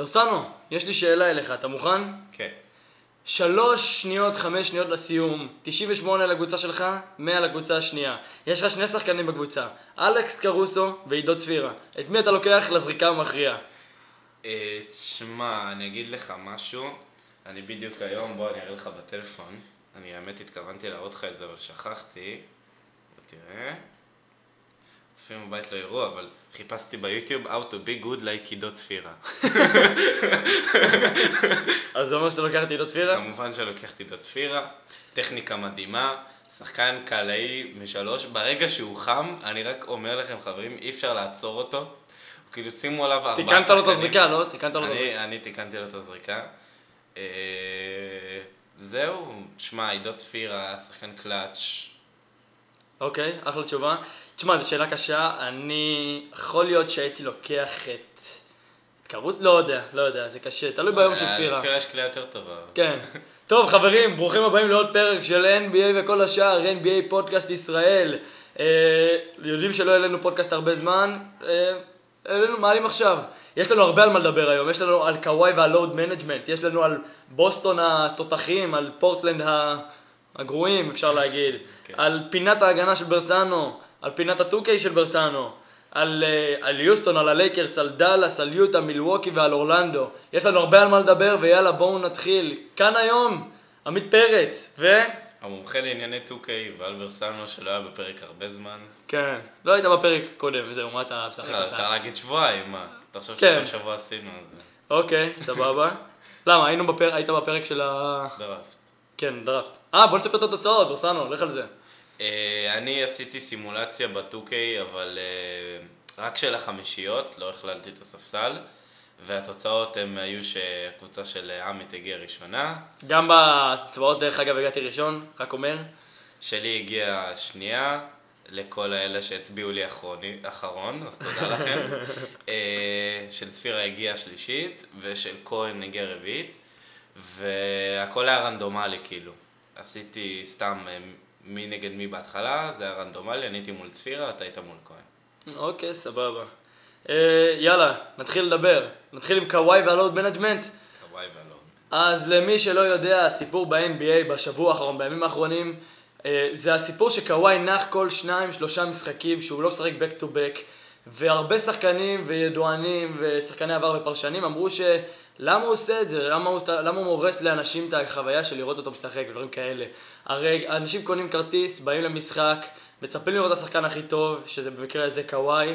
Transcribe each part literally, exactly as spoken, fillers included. ורסנו, יש לי שאלה אליך, אתה מוכן? כן. שלוש שניות, חמש שניות לסיום. תשעים ושמונה לקבוצה שלך, מאה לקבוצה השנייה. יש לך שני שחקנים בקבוצה, אלכס קרוסו ועידו צפירה. את מי אתה לוקח לזריקה המכריעה? תשמע, אני אגיד לך משהו. אני בדיוק היום, בוא אני אראה לך בטלפון. אני האמת התכוונתי להראות לך את זה, אבל שכחתי. ותראה. צופים בבית לא יראו, אבל חיפשתי ביוטיוב How to be good like עידו צפירה. אז זה אומר שאתה לוקח את עידו צפירה? כמובן שלוקח את עידו צפירה, טכניקה מדהימה, שחקן קלעי משלוש, ברגע שהוא חם, אני רק אומר לכם חברים, אי אפשר לעצור אותו, הוא כאילו שימו עליו ארבעה שחקנים. תיקנת לו את הזריקה, לא? תיקנת לו את הזריקה. אני תיקנתי לו את הזריקה. זהו, שמע, עידו צפירה, שחקן קלאץ'. אוקיי, אחלה תשובה. תשמע, זו שאלה קשה, אני יכול להיות שהייתי לוקח את... את קרוס? לא יודע, לא יודע, זה קשה, תלוי ביום של צפירה. לצפירה יש כלי יותר טובה. כן. טוב חברים, ברוכים הבאים לעוד פרק של אן בי איי וכל השאר, אן בי איי פודקאסט ישראל. אה, יודעים שלא העלינו פודקאסט הרבה זמן, אה, העלינו מעלים עכשיו. יש לנו הרבה על מה לדבר היום, יש לנו על קוואי ועל לואוד מנג'מנט, יש לנו על בוסטון התותחים, על פורטלנד ה... הגרועים אפשר להגיד, okay. על פינת ההגנה של ברסנו, על פינת הטוקיי של ברסנו, על, על יוסטון, על הלייקרס, על דאלאס, על יוטה, מילווקי ועל אורלנדו. יש לנו הרבה על מה לדבר ויאללה בואו נתחיל. כאן היום, עמית פרץ ו... המומחה לענייני טוקיי ועל ברסנו שלא היה בפרק הרבה זמן. כן, לא היית בפרק קודם, זהו, מה אתה משחק אותה? אפשר להגיד שבועיים, מה? אתה חושב שכל שבוע עשינו את זה. אוקיי, סבבה. למה, היית בפרק של ה... דרפט. כן, דרפט. אה, בוא נספר את התוצאות, ברסנו, לך על זה. אני עשיתי סימולציה בטוקיי, אבל רק של החמישיות, לא הכללתי את הספסל, והתוצאות הן היו שהקבוצה של עמית הגיעה ראשונה. גם בצבאות דרך אגב הגעתי ראשון, רק אומר. שלי הגיעה שנייה, לכל האלה שהצביעו לי אחרון, אז תודה לכם. של צפירה הגיעה שלישית, ושל כהן הגיעה רביעית. והכל היה רנדומלי כאילו, עשיתי סתם מי נגד מי בהתחלה, זה היה רנדומלי, אני הייתי מול צפירה, אתה היית מול כהן. אוקיי, סבבה. יאללה, נתחיל לדבר, נתחיל עם קוואי והלואוד מנג'מנט. קוואי והלואוד. אז למי שלא יודע, הסיפור ב-אן בי איי בשבוע האחרון, בימים האחרונים, זה הסיפור שקוואי נח כל שניים, שלושה משחקים, שהוא לא משחק back to back, והרבה שחקנים וידוענים ושחקני עבר ופרשנים אמרו ש... למה הוא עושה את זה? למה הוא, למה הוא מורס לאנשים את החוויה של לראות אותו משחק ודברים כאלה? הרי אנשים קונים כרטיס, באים למשחק, מצפים לראות את השחקן הכי טוב, שזה במקרה הזה קוואי,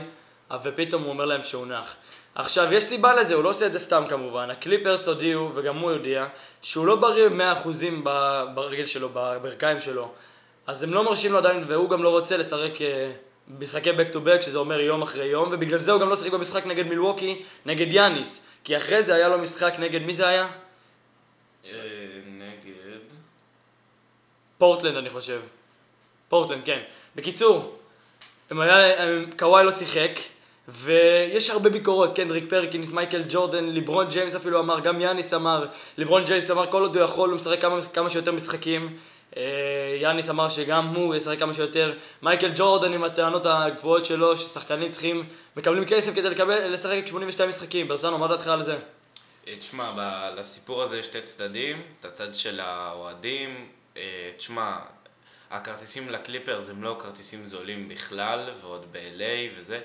ופתאום הוא אומר להם שהוא נח. עכשיו, יש סיבה לזה, הוא לא עושה את זה סתם כמובן. הקליפרס הודיעו, וגם הוא הודיע, שהוא לא בריא מאה אחוז ברגל שלו, בברכיים שלו. אז הם לא מרשים לו עדיין, והוא גם לא רוצה לשחק... משחקי back to back, שזה אומר יום אחרי יום, ובגלל זה הוא גם לא שחק במשחק נגד מילווקי, נגד יאניס, כי אחרי זה היה לו משחק נגד, מי זה היה? נגד... פורטלנד אני חושב. פורטלנד, כן. בקיצור, קוואי לא שיחק, ויש הרבה ביקורות, כן, דריק פרקינס, מייקל ג'ורדן, ליברון ג'יימס אפילו אמר, גם יאניס אמר, ליברון ג'יימס אמר, כל עוד הוא יכול, הוא משחק כמה, כמה שיותר משחקים, יאניס אמר שגם הוא ישחק כמה שיותר, מייקל ג'ורדן עם הטענות הגבוהות שלו ששחקנים צריכים מקבלים כסף כדי לקבל, לשחק שמונים ושתיים משחקים. ברסנו, מה דעתך על זה? תשמע, לסיפור הזה יש שתי צדדים, את הצד של האוהדים, תשמע, הכרטיסים לקליפרס הם לא כרטיסים זולים בכלל ועוד ב-אל איי וזה,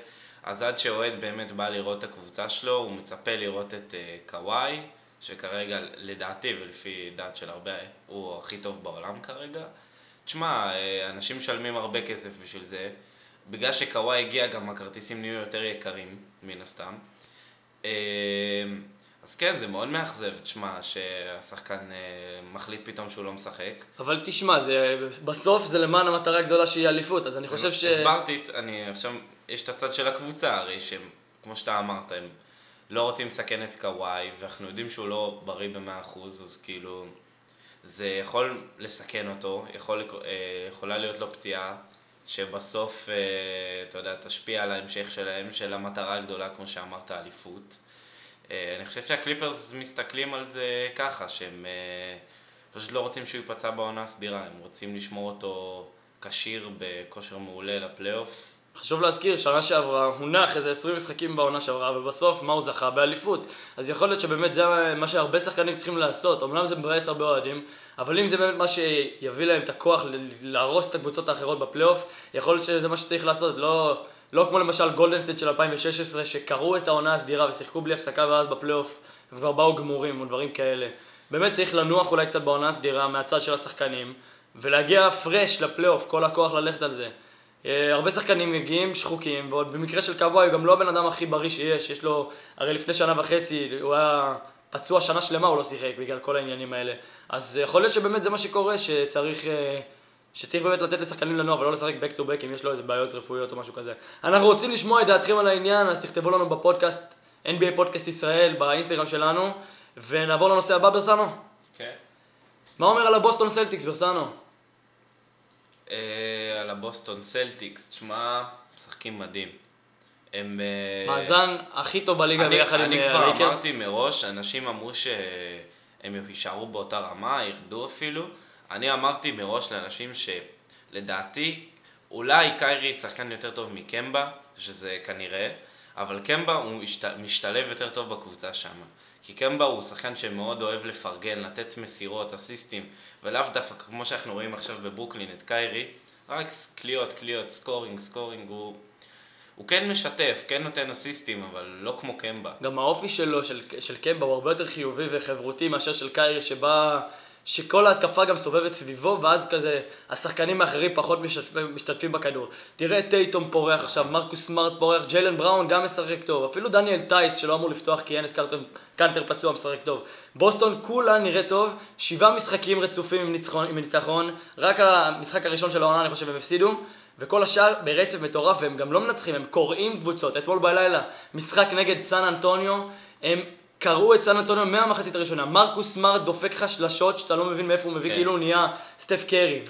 אז עד שאוהד באמת בא לראות את הקבוצה שלו הוא מצפה לראות את קוואי שכרגע, לדעתי ולפי דעת של הרבה, הוא הכי טוב בעולם כרגע. תשמע, אנשים משלמים הרבה כסף בשביל זה. בגלל שקוואי הגיע גם הכרטיסים נהיו יותר יקרים, מן הסתם. אז כן, זה מאוד מאכזב, תשמע, שהשחקן מחליט פתאום שהוא לא משחק. אבל תשמע, זה, בסוף זה למען המטרה הגדולה שהיא אליפות, אז אני חושב ש... הסברתי, אני עכשיו, יש את הצד של הקבוצה, הרי שהם, כמו שאתה אמרת, הם... לא רוצים לסכן את קוואי, ואנחנו יודעים שהוא לא בריא ב-מאה אחוז, אז כאילו זה יכול לסכן אותו, יכול, יכולה להיות לו פציעה, שבסוף, אתה יודע, תשפיע על ההמשך שלהם, של המטרה הגדולה, כמו שאמרת, אליפות. אני חושב שהקליפרס מסתכלים על זה ככה, שהם פשוט לא רוצים שהוא ייפצע בעונה הסדירה, הם רוצים לשמור אותו כשיר בכושר מעולה לפלייאוף, חשוב להזכיר, שנה שעברה, הונח איזה עשרים משחקים בעונה שעברה, ובסוף מה הוא זכה? באליפות. אז יכול להיות שבאמת זה מה שהרבה שחקנים צריכים לעשות, אמנם זה מבאס הרבה אוהדים, אבל אם זה באמת מה שיביא להם את הכוח להרוס את הקבוצות האחרות בפלייאוף, יכול להיות שזה מה שצריך לעשות, לא, לא כמו למשל גולדן סטייט של אלפיים ושש עשרה, שקראו את העונה הסדירה ושיחקו בלי הפסקה ואז בפלייאוף, וכבר באו גמורים ודברים כאלה. באמת צריך לנוח אולי קצת בעונה הסדירה מהצד של השחקנים, ולהגיע פרש לפלייאוף, כל הכוח ללכת על זה. הרבה שחקנים מגיעים שחוקים, ועוד במקרה של קאבוי הוא גם לא הבן אדם הכי בריא שיש, יש לו, הרי לפני שנה וחצי הוא היה פצוע שנה שלמה, הוא לא שיחק בגלל כל העניינים האלה. אז יכול להיות שבאמת זה מה שקורה, שצריך, שצריך באמת לתת לשחקנים לנוע ולא לשחק back to back אם יש לו איזה בעיות רפואיות או משהו כזה. אנחנו רוצים לשמוע את דעתכם על העניין, אז תכתבו לנו בפודקאסט, אן בי איי פודקאסט ישראל, באינסטגרם שלנו, ונעבור לנושא הבא, ברסנו. כן. מה אומר על הבוסטון סלטיקס, ברסנו? על הבוסטון סלטיקס, תשמע, משחקים מדהים. הם... מאזן הכי טוב בליגה ביחד עם הלייקרס. אני כבר אמרתי מראש, אנשים אמרו שהם יישארו באותה רמה, ירדו אפילו. אני אמרתי מראש לאנשים שלדעתי, אולי קיירי שחקן יותר טוב מקמבה, שזה כנראה, אבל קמבה הוא משתלב יותר טוב בקבוצה שם. כי קמבה הוא שחקן שמאוד אוהב לפרגן, לתת מסירות, אסיסטים, ולאו דווקא כמו שאנחנו רואים עכשיו בברוקלין את קיירי, רק קליות, קליות, סקורינג, סקורינג, הוא, הוא כן משתף, כן נותן אסיסטים, אבל לא כמו קמבה. גם האופי שלו, של, של קמבה, הוא הרבה יותר חיובי וחברותי מאשר של קיירי, שבה, שכל ההתקפה גם סובבת סביבו, ואז כזה השחקנים האחרים פחות משתפים, משתתפים בכדור. תראה טייטום פורח עכשיו, מרקוס סמארט פורח, ג'יילן בראון גם משחק טוב, אפילו דניאל טייס שלא אמור לפתוח כי אנס קאנטר, קאנטר פצוע משחק טוב. בוסטון כולה נראה טוב, שבעה משחקים רצופים עם ניצחון, עם ניצחון, רק המשחק הראשון של העונה אני חושב הם הפסידו, וכל השאר ברצף מטורף והם גם לא מנצחים, הם קוראים קבוצות. אתמול בלילה משחק נגד סן אנטוניו, הם קראו את סן אנטוניו מהמחצית הראשונה, מרקוס סמארט דופק לך שלשות שאתה לא מבין מאיפה הוא מביא, כאילו הוא נהיה סטף קרי,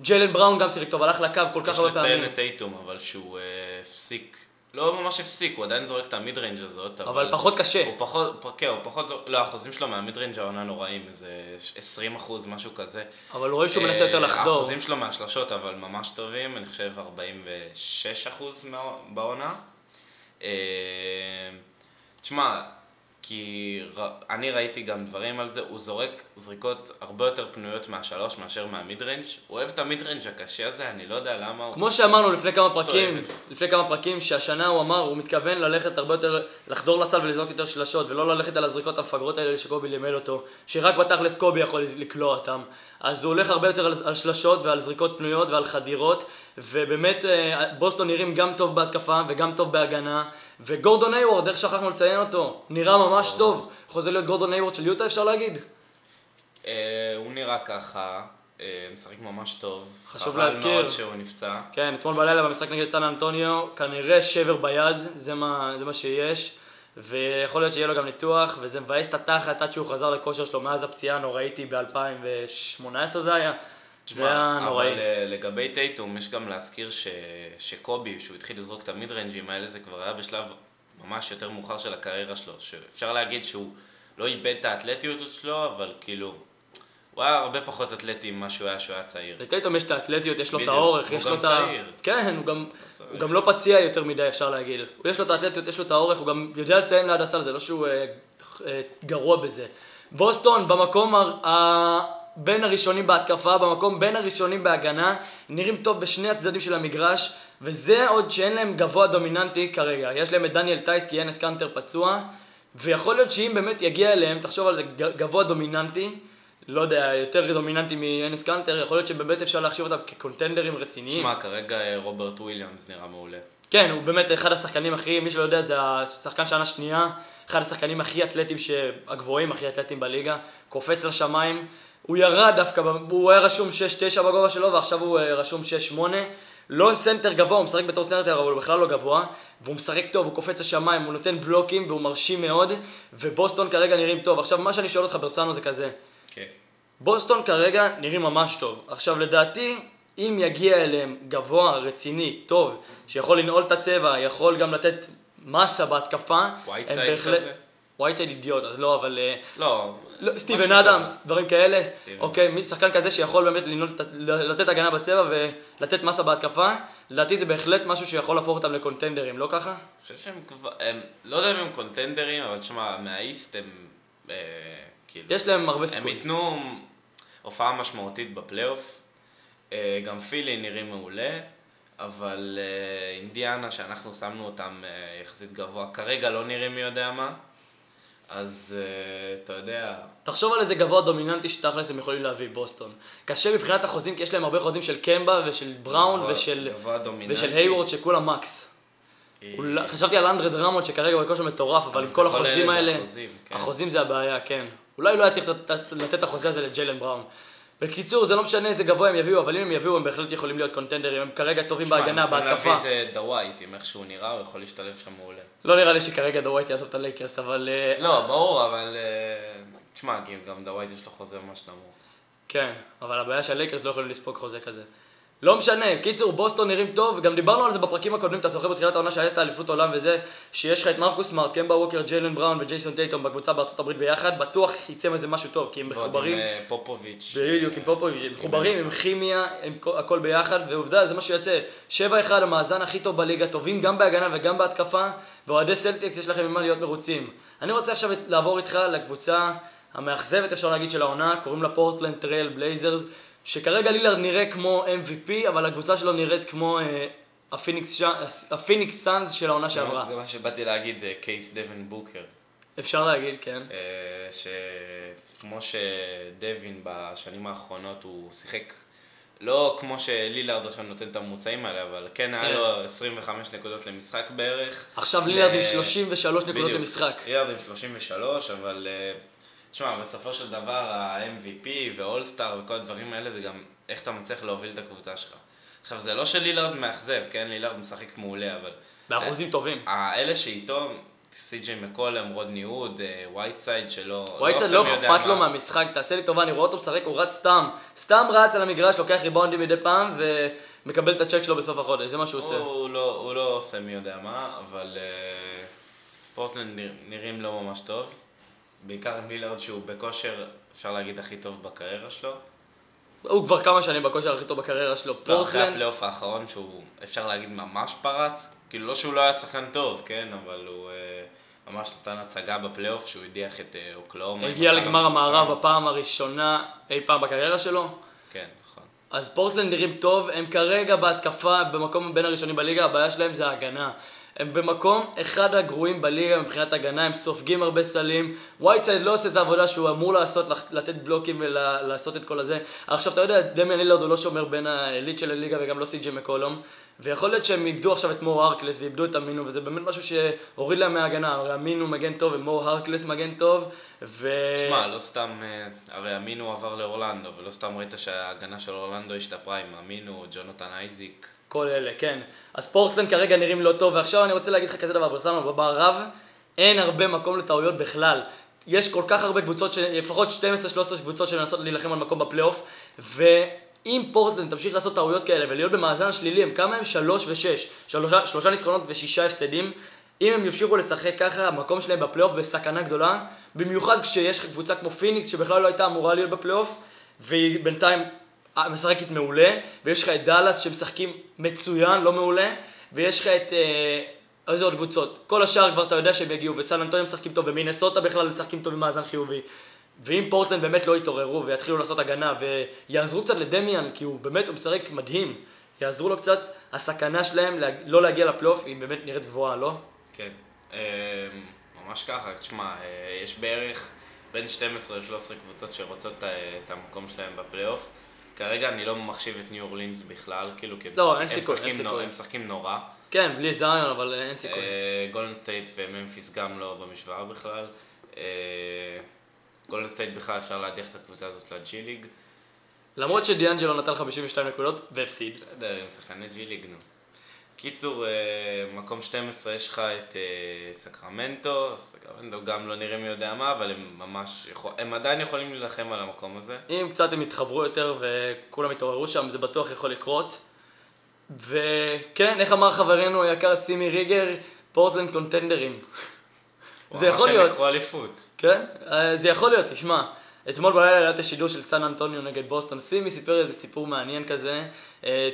וג'יילן בראון גם שיחק טוב, הלך לקו כל כך הרבה פעמים. יש לציין את טייטום, אבל שהוא הפסיק, לא ממש הפסיק, הוא עדיין זורק את המיד ריינג' הזאת, אבל פחות קשה. הוא פחות, כן, הוא פחות זורק, לא, האחוזים שלו מהמיד ריינג' העונה נוראים, איזה עשרים אחוז, משהו כזה. אבל רואים שהוא מנסה יותר לחדור. האחוזים שלו מהשלשות, אבל ממש טובים, אני חושב ארבעים ושש אחוז בעונה. תשמע, כי אני ראיתי גם דברים על זה, הוא זורק זריקות הרבה יותר פנויות מהשלוש מאשר מהמיד ריינג'. הוא אוהב את המיד ריינג' הקשה הזה, אני לא יודע למה הוא... כמו שאמרנו לפני כמה פרקים, לפני כמה פרקים שהשנה הוא אמר, הוא מתכוון ללכת הרבה יותר, לחדור לסל ולזרוק יותר שלשות, ולא ללכת על הזריקות המפגרות האלה שקובי לימד אותו, שרק בתכלס קובי יכול לקלוע אותם. אז הוא הולך הרבה יותר על, על שלשות ועל זריקות פנויות ועל חדירות, ובאמת בוסטון נראים גם טוב בהתקפה וגם טוב בהגנה, וגורדון היוורד, איך שכחנו לציין אותו, נראה ממש טוב, חוזר להיות גורדון היוורד של יוטה אפשר להגיד? הוא נראה ככה, משחק ממש טוב, חשוב להזכיר, חבל מאוד שהוא נפצע. כן, אתמול בלילה במשחק נגד סן אנטוניו, כנראה שבר ביד, זה מה שיש, ויכול להיות שיהיה לו גם ניתוח, וזה מבאס את התחת עד שהוא חזר לכושר שלו, מאז הפציעה נוראיתי ב-אלפיים ושמונה עשרה זה היה. תשמע, אבל לגבי טייטום יש גם להזכיר ש... שקובי, שהוא התחיל לזרוק את המיד ריינג'ים האלה, זה כבר היה בשלב ממש יותר מאוחר של הקריירה שלו, שאפשר להגיד שהוא לא איבד את האתלטיות שלו, אבל כאילו הוא היה הרבה פחות אתלטי ממה שהוא היה שהוא היה צעיר. לטייטום יש את האתלטיות, יש לו את האורך, יש לו את ה... כן, הוא גם צעיר. הוא גם לא פציע יותר מדי, אפשר להגיד. יש לו את האתלטיות, יש לו את האורך, הוא גם יודע לסיים ליד הסל, זה לא שהוא אה, אה, גרוע בזה. בוסטון במקום ה... בין הראשונים בהתקפה, במקום בין הראשונים בהגנה, נראים טוב בשני הצדדים של המגרש, וזה עוד שאין להם גבוה דומיננטי כרגע. יש להם את דניאל טייס כי אנס קאנטר פצוע, ויכול להיות שאם באמת יגיע אליהם, תחשוב על זה, גבוה דומיננטי, לא יודע, יותר דומיננטי מאנס קאנטר, יכול להיות שבאמת אפשר להחשיב אותם כקונטנדרים רציניים. תשמע, כרגע רוברט וויליאמס נראה מעולה. כן, הוא באמת אחד השחקנים הכי, מי שלא יודע, זה השחקן שנה שנייה, אחד השחקנים הכי אתלטים, הגבוהים הכי אתלטים בליגה, קופץ לשמיים. הוא ירד דווקא, הוא היה רשום שש תשע בגובה שלו ועכשיו הוא רשום שש שמונה. לא סנטר גבוה, הוא משחק בתור סנטר אבל הוא בכלל לא גבוה, והוא משחק טוב, הוא קופץ השמיים, הוא נותן בלוקים והוא מרשים מאוד, ובוסטון כרגע נראים טוב. עכשיו מה שאני שואל אותך ברסנו זה כזה, okay. בוסטון כרגע נראים ממש טוב. עכשיו לדעתי אם יגיע אליהם גבוה, רציני, טוב, שיכול לנעול את הצבע, יכול גם לתת מסה בהתקפה, ווייט סייד בהחלט... כזה? ווייטסייד אידיוט, אז לא, אבל... לא. סטיבן אדמס, דברים כאלה. אוקיי, שחקן כזה שיכול באמת לתת הגנה בצבע ולתת מסה בהתקפה. לדעתי זה בהחלט משהו שיכול להפוך אותם לקונטנדרים, לא ככה? אני חושב שהם... לא יודע אם הם קונטנדרים, אבל שמה, מהאיסט הם... יש להם הרבה סיכוי. הם ייתנו הופעה משמעותית בפלייאוף. גם פילי נראים מעולה. אבל אינדיאנה שאנחנו שמנו אותם יחסית גבוה, כרגע לא נראים מי יודע מה, אז אתה יודע... תחשוב על איזה גבוה דומיננטי שתכלס הם יכולים להביא, בוסטון. קשה מבחינת החוזים, כי יש להם הרבה חוזים של קמבה ושל בראון ושל היוורד שכולם מקס. חשבתי על אנדרי דרמונד שכרגע הוא בקושי מטורף, אבל עם כל החוזים האלה, החוזים זה הבעיה, כן. אולי לא היה צריך לתת את החוזה הזה לג'יילן בראון. בקיצור, זה לא משנה איזה גבוה הם יביאו, אבל אם הם יביאו, הם בהחלט יכולים להיות קונטנדרים, הם כרגע טובים בהגנה, בהתקפה. תשמע, אנחנו נביא איזה דווייט, אם איך שהוא נראה, הוא יכול להשתלב שם מעולה. לא נראה לי שכרגע דווייט יעזוב את הלייקרס, אבל... לא, ברור, אבל... תשמע, גם דווייט יש לו חוזה ממש נמוך. כן, אבל הבעיה שהלייקרס לא יכולים לספוג חוזה כזה. לא משנה, קיצור, בוסטון נראים טוב, וגם דיברנו על זה בפרקים הקודמים, אתה זוכר בתחילת העונה שהיה את האליפות העולם וזה, שיש לך את מרקוס סמארט, קמבה ווקר, ג'יילן בראון וג'ייסון טייטום בקבוצה בארצות הברית ביחד, בטוח יצא מזה משהו טוב, כי הם מחוברים... ועוד עם פופוביץ'. בדיוק, עם פופוביץ', הם מחוברים, עם כימיה, הם הכל ביחד, ועובדה, זה מה שיוצא. שבע אחד, המאזן הכי טוב בליגה, טובים גם בהגנה וגם בהתקפה, ואוהדי סלטיקס יש לכם ממה להיות מרוצים. אני רוצה עכשיו לעבור איתך לקבוצה המאכזבת, אפשר להגיד, של העונה, קוראים לה פורטלנד טרייל בלייזרס. שכרגע לילארד נראה כמו אם וי פי, אבל הקבוצה שלו נראית כמו הפיניקס סאנס של העונה שעברה. זה מה שבאתי להגיד, קייס דווין בוקר. אפשר להגיד, כן. שכמו שדווין בשנים האחרונות הוא שיחק, לא כמו שלילארד עכשיו נותן את הממוצעים האלה, אבל כן היה לו עשרים וחמש נקודות למשחק בערך. עכשיו לילארד עם שלושים ושלוש נקודות למשחק. לילארד עם שלושים ושלוש, אבל... תשמע, בסופו של דבר, ה-אם וי פי ואולסטאר וכל הדברים האלה זה גם איך אתה מצליח להוביל את הקבוצה שלך. עכשיו, זה לא שלילארד מאכזב, כן? לילארד משחק מעולה, אבל... באחוזים טובים. האלה שאיתו, סי.ג'יי מקולם, רודני הוד, ווייטסייד שלא... ווייטסייד לא אכפת לו מהמשחק, תעשה לי טובה, אני רואה אותו משחק, הוא רץ סתם. סתם רץ על המגרש, לוקח ריבאונדים מדי פעם ומקבל את הצ'ק שלו בסוף החודש, זה מה שהוא עושה. הוא לא עושה מי יודע מה, אבל פורטלנד נראים לא ממש טוב. בעיקר לילארד שהוא בכושר, אפשר להגיד, הכי טוב בקריירה שלו. הוא כבר כמה שנים בכושר הכי טוב בקריירה שלו. פורטלנד... אחרי הפלייאוף האחרון שהוא, אפשר להגיד, ממש פרץ. כאילו לא שהוא לא היה שחקן טוב, כן, אבל הוא אה, ממש נתן הצגה בפלייאוף שהוא הדיח את אה, אוקלאומה. הגיע לגמר המערב בפעם הראשונה אי פעם בקריירה שלו. כן, נכון. אז פורטלנד נראים טוב, הם כרגע בהתקפה במקום בין הראשונים בליגה, הבעיה שלהם זה ההגנה. הם במקום אחד הגרועים בליגה מבחינת הגנה, הם סופגים הרבה סלים. ווייטסייד לא עושה את העבודה שהוא אמור לעשות, לתת בלוקים ולעשות את כל הזה. עכשיו אתה יודע, דמיאן לילארד הוא לא שומר בין האליט של הליגה וגם לא סי.ג'יי מקולום, ויכול להיות שהם איבדו עכשיו את מו הרקלס ואיבדו את המינו, וזה באמת משהו שהוריד להם מההגנה. הרי המינו מגן טוב ומו הרקלס מגן טוב ו... תשמע, לא סתם, הרי המינו עבר לאורלנדו, ולא סתם ראית שההגנה של אורלנדו השתפרה עם המינו, ג'ונתן אייזיק. כל אלה, כן. אז פורטלנד כרגע נראים לא טוב, ועכשיו אני רוצה להגיד לך כזה דבר, ברסמה, במערב אין הרבה מקום לטעויות בכלל. יש כל כך הרבה קבוצות, לפחות שתים עשרה שלוש עשרה קבוצות שמנסות להילחם על מקום בפלייאוף, ואם פורטלנד תמשיך לעשות טעויות כאלה ולהיות במאזן שלילי, הם כמה הם? שלוש ושש, שלושה ניצחונות ושישה הפסדים. אם הם ימשיכו לשחק ככה, המקום שלהם בפלייאוף בסכנה גדולה, במיוחד כשיש קבוצה כמו פיניקס שבכלל לא הייתה אמורה להיות בפלייאוף, והיא בינתיים משחקת מעולה, ויש לך את דאלאס שמשחקים מצוין, לא מעולה, ויש לך את אה, איזה עוד קבוצות. כל השאר כבר אתה יודע שהם יגיעו, וסן אנטוניו משחקים טוב, ומינסוטה בכלל משחקים טוב עם מאזן חיובי. ואם פורטלנד באמת לא יתעוררו ויתחילו לעשות הגנה, ויעזרו קצת לדמיאן, כי הוא באמת הוא משחק מדהים, יעזרו לו קצת, הסכנה שלהם לה, לא להגיע לפלייאוף, היא באמת נראית גבוהה, לא? כן, אה, ממש ככה, תשמע, אה, יש בערך בין שתים עשרה לשלוש עשרה קבוצות שרוצות את, את המקום שלהם בפלייאוף. כרגע אני לא מחשיב את ניו אורלינס בכלל, כאילו כי הם משחקים נורא. כן, בלי זיון, אבל אין סיכוי. גולדן סטייט וממפיס גם לא במשוואה בכלל. גולדן סטייט בכלל אפשר להדיח את הקבוצה הזאת לג'י ליג. למרות שדיאנג'לו נתן חמישים ושתיים נקודות והפסיד. בסדר, עם שחקני ג'י ליג, נו. קיצור, מקום שתים עשרה יש לך את סקרמנטו, סקרמנטו גם לא נראה מי יודע מה, אבל הם ממש, הם עדיין יכולים להילחם על המקום הזה. אם קצת הם יתחברו יותר וכולם יתעוררו שם, זה בטוח יכול לקרות. וכן, איך אמר חברנו היקר סימי ריגר, פורטלנד קונטנדרים. זה יכול להיות. וואו, שהם יקרו אליפות. כן? זה יכול להיות, תשמע. אתמול בלילה היה את השידור של סן אנטוניו נגד בוסטון. סימי סיפר איזה סיפור מעניין כזה,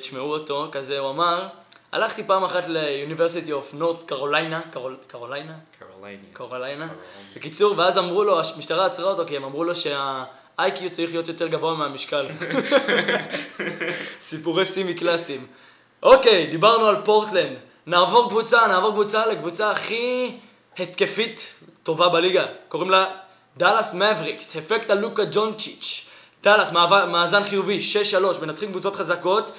תשמעו אותו, כזה הוא אמר, הלכתי פעם אחת ל-University of North Carolina, קרוליינה? קרוליינה. בקיצור, ואז אמרו לו, המשטרה עצרה אותו כי הם אמרו לו שה-איי קיו צריך להיות יותר גבוה מהמשקל. סיפורי סימי קלאסיים. אוקיי, דיברנו על פורטלנד. נעבור קבוצה, נעבור קבוצה לקבוצה הכי התקפית טובה בליגה. קוראים לה דאלאס מאבריקס, אפקט הלוקה ג'ונצ'יץ'. דאלאס, מאזן חיובי, שש שלוש, מנצחים קבוצות חזקות,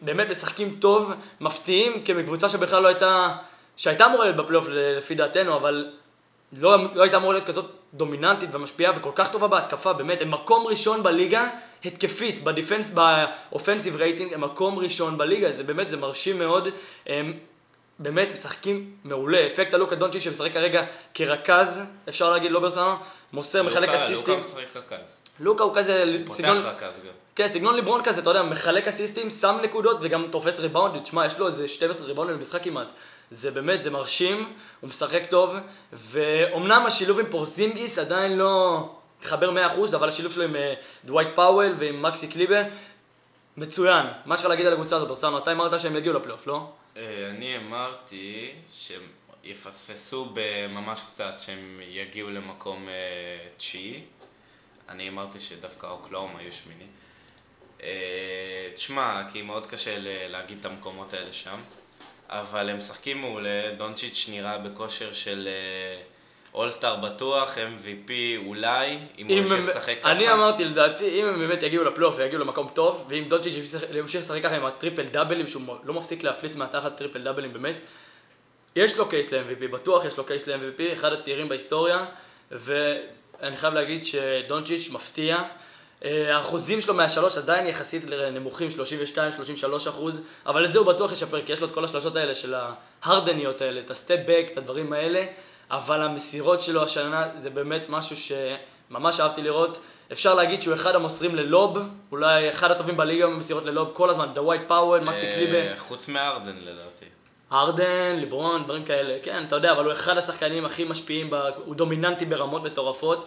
באמת משחקים טוב, מפתיעים, כמקבוצה שבכלל לא הייתה, שהייתה אמורה להיות בפלייאוף לפי דעתנו, אבל לא, לא הייתה אמורה להיות כזאת דומיננטית ומשפיעה וכל כך טובה בהתקפה, באמת, הם מקום ראשון בליגה, התקפית, בדיפנס, באופנסיב רייטינג, הם מקום ראשון בליגה, זה באמת, זה מרשים מאוד, הם באמת משחקים מעולה, אפקט הלוקה דונצ'יץ' שמשחק כרגע כרכז, אפשר להגיד, לא ברסלונה, מוסר, מחלק אסיסטים. לוקה משחק כרכז. לוקה הוא כזה סגנון, כן, סגנון ליברון כזה, אתה יודע, מחלק אסיסטים, שם נקודות וגם תופס ריבאונד, תשמע, יש לו איזה שתים עשרה ריבאונד במשחק כמעט. זה באמת, זה מרשים, הוא משחק טוב, ואומנם השילוב עם פורזינגיס עדיין לא התחבר מאה אחוז, אבל השילוב שלו עם דווייט פאוול ועם מקסי קליבה, מצוין. מה שכה להגיד על הקבוצה הזאת, ברסלונה, אתה אמרת שהם יגיעו לפלייאוף, לא? אני אמרתי שהם יפספסו בממש קצת, שהם יגיעו למקום תשיעי. אני אמרתי שדווקא אוקלאומה היו שמיני. תשמע, כי מאוד קשה להגיד את המקומות האלה שם, אבל הם משחקים מעולה, דונצ'יץ' נראה בכושר של אולסטאר בטוח, אם וי פי אולי, אם הוא ימשיך לשחק ככה. אני אמרתי לדעתי, אם הם באמת יגיעו לפלייאוף ויגיעו למקום טוב, ואם דונצ'יץ' ימשיך לשחק ככה עם הטריפל דאבלים, שהוא לא מפסיק להפליץ מהתחת טריפל דאבלים באמת, יש לו קייס ל-אם וי פי, בטוח יש לו קייס ל-אם וי פי, אחד הצעירים בהיסטוריה, ואני חייב להגיד שדונצ'יץ' מפתיע. האחוזים שלו מהשלוש עדיין יחסית לנמוכים, שלושים ושתיים שלושים ושלוש אחוז, אבל את זה הוא בטוח ישפר, כי יש לו את כל השלושות האלה של ההרדניות האלה, את הסטפ-בק, את הדברים האלה, אבל המסירות שלו השנה זה באמת משהו שממש אהבתי לראות. אפשר להגיד שהוא אחד המוסרים ללוב, אולי אחד הטובים בליגה במסירות ללוב כל הזמן, דווייט פאוול, מקסי קליבה. חוץ מהארדן לדעתי. הארדן, ליברון, דברים כאלה, כן, אתה יודע, אבל הוא אחד השחקנים הכי משפיעים, הוא דומיננטי ברמות מטורפות.